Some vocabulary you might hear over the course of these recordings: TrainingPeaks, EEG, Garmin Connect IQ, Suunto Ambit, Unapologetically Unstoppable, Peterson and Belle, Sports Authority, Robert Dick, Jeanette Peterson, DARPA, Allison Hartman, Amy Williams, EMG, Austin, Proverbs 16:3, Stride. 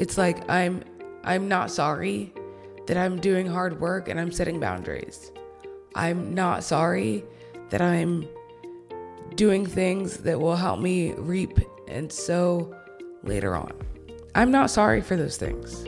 It's like I'm not sorry that I'm doing hard work and I'm setting boundaries. I'm not sorry that I'm doing things that will help me reap and sow later on. I'm not sorry for those things.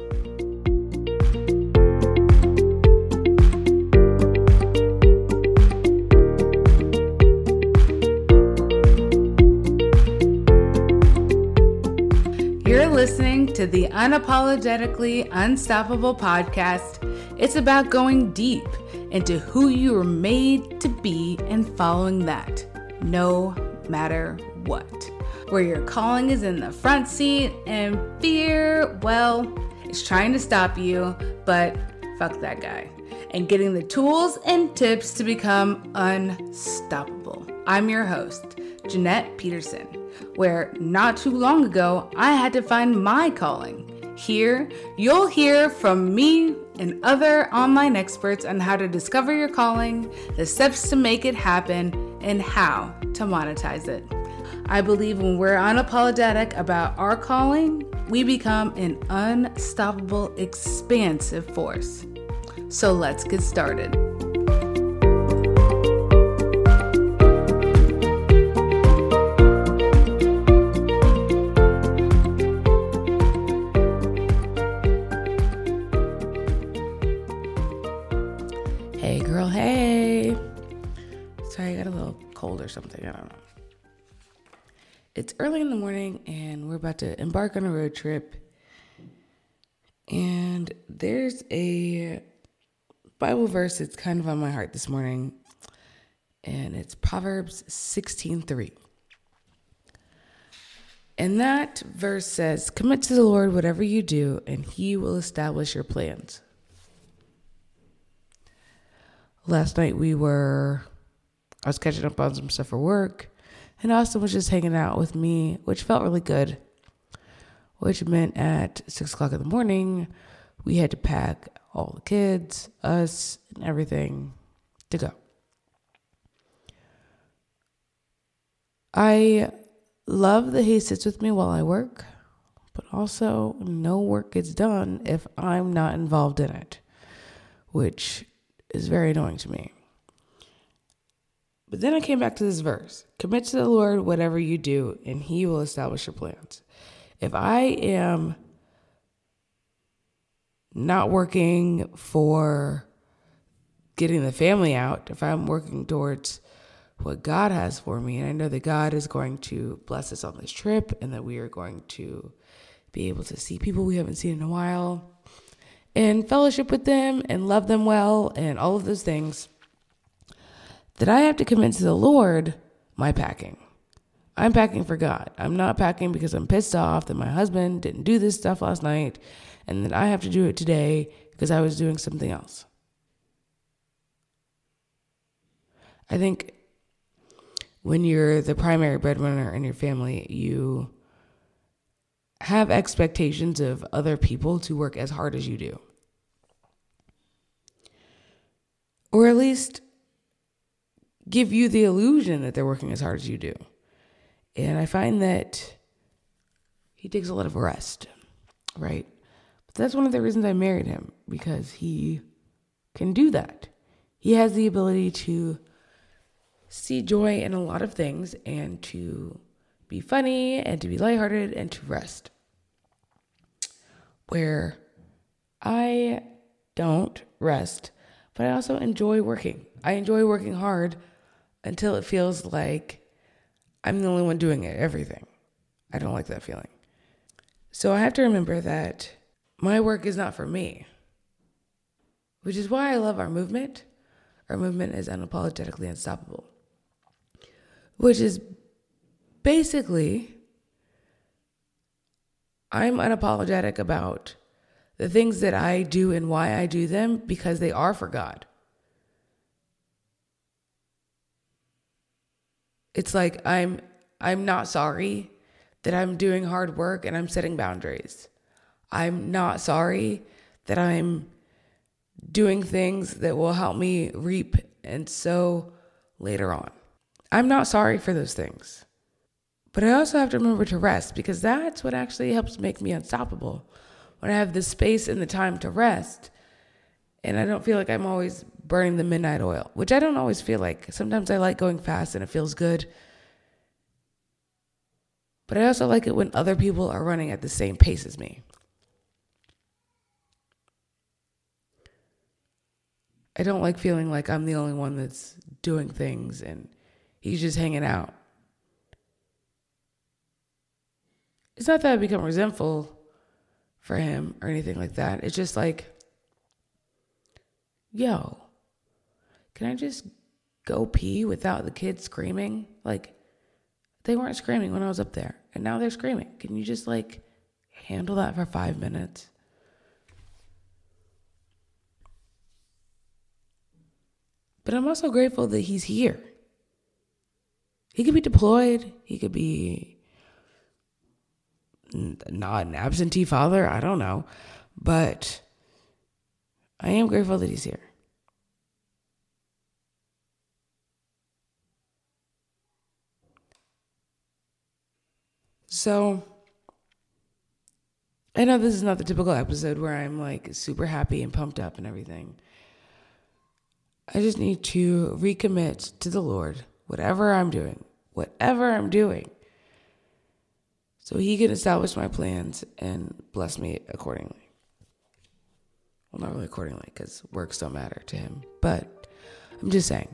You're listening to the Unapologetically Unstoppable podcast. It's about going deep into who you were made to be and following that, no matter what. Where your calling is in the front seat and fear, well, it's trying to stop you, but fuck that guy. And getting the tools and tips to become unstoppable. I'm your host, Jeanette Peterson, where not too long ago, I had to find my calling. Here, you'll hear from me and other online experts on how to discover your calling, the steps to make it happen, and how to monetize it. I believe when we're unapologetic about our calling, we become an unstoppable, expansive force. So let's get started. Hey girl, hey. Sorry, I got a little cold or something, I don't know. It's early in the morning and we're about to embark on a road trip. And there's a Bible verse that's kind of on my heart this morning. And it's Proverbs 16:3. And that verse says, "Commit to the Lord whatever you do, and he will establish your plans." Last night I was catching up on some stuff for work, and Austin was just hanging out with me, which felt really good, which meant at 6:00 in the morning, we had to pack all the kids, us, and everything to go. I love that he sits with me while I work, but also no work gets done if I'm not involved in it, which is very annoying to me. But then I came back to this verse. Commit to the Lord whatever you do, and he will establish your plans. If I am not working for getting the family out, if I'm working towards what God has for me, and I know that God is going to bless us on this trip and that we are going to be able to see people we haven't seen in a while and fellowship with them and love them well and all of those things, that I have to commit to the Lord my packing. I'm packing for God. I'm not packing because I'm pissed off that my husband didn't do this stuff last night and that I have to do it today because I was doing something else. I think when you're the primary breadwinner in your family, you have expectations of other people to work as hard as you do. Or at least give you the illusion that they're working as hard as you do. And I find that he takes a lot of rest, right? But that's one of the reasons I married him, because he can do that. He has the ability to see joy in a lot of things and to be funny and to be lighthearted and to rest. Where I don't rest, but I also enjoy working. I enjoy working hard until it feels like I'm the only one doing it, everything. I don't like that feeling. So I have to remember that my work is not for me, which is why I love our movement. Our movement is Unapologetically Unstoppable, which is basically I'm unapologetic about the things that I do and why I do them because they are for God. It's like I'm not sorry that I'm doing hard work and I'm setting boundaries. I'm not sorry that I'm doing things that will help me reap and sow later on. I'm not sorry for those things. But I also have to remember to rest, because that's what actually helps make me unstoppable. when I have the space and the time to rest. And I don't feel like I'm always burning the midnight oil, which I don't always feel like. Sometimes I like going fast and it feels good. But I also like it when other people are running at the same pace as me. I don't like feeling like I'm the only one that's doing things and he's just hanging out. It's not that I become resentful for him or anything like that. It's just like, yo, can I just go pee without the kids screaming? Like, they weren't screaming when I was up there, and now they're screaming. Can you just, like, handle that for 5 minutes? But I'm also grateful that he's here. He could be deployed. He could be not an absentee father. I don't know. But I am grateful that he's here. So I know this is not the typical episode where I'm like super happy and pumped up and everything. I just need to recommit to the Lord, whatever I'm doing, so he can establish my plans and bless me accordingly. Well, not really accordingly, because works don't matter to him. But I'm just saying.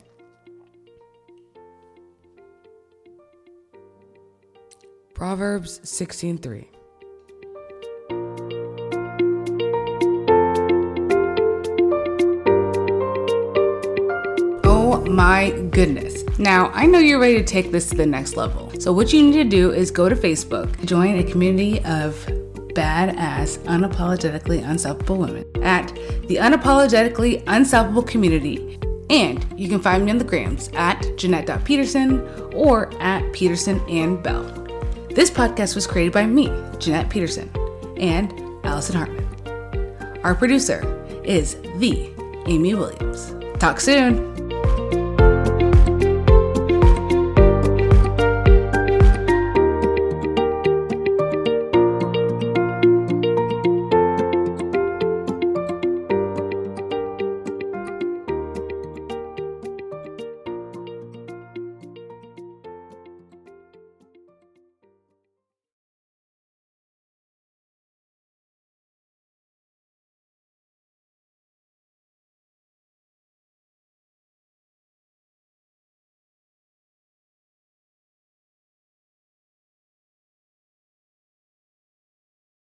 Proverbs 16:3. Oh my goodness. Now, I know you're ready to take this to the next level. So what you need to do is go to Facebook, join a community of badass, unapologetically unstoppable women at the Unapologetically Unstoppable community. And you can find me on the grams at Jeanette.Peterson or at Peterson and Belle. This podcast was created by me, Jeanette Peterson, and Allison Hartman. Our producer is the Amy Williams. Talk soon.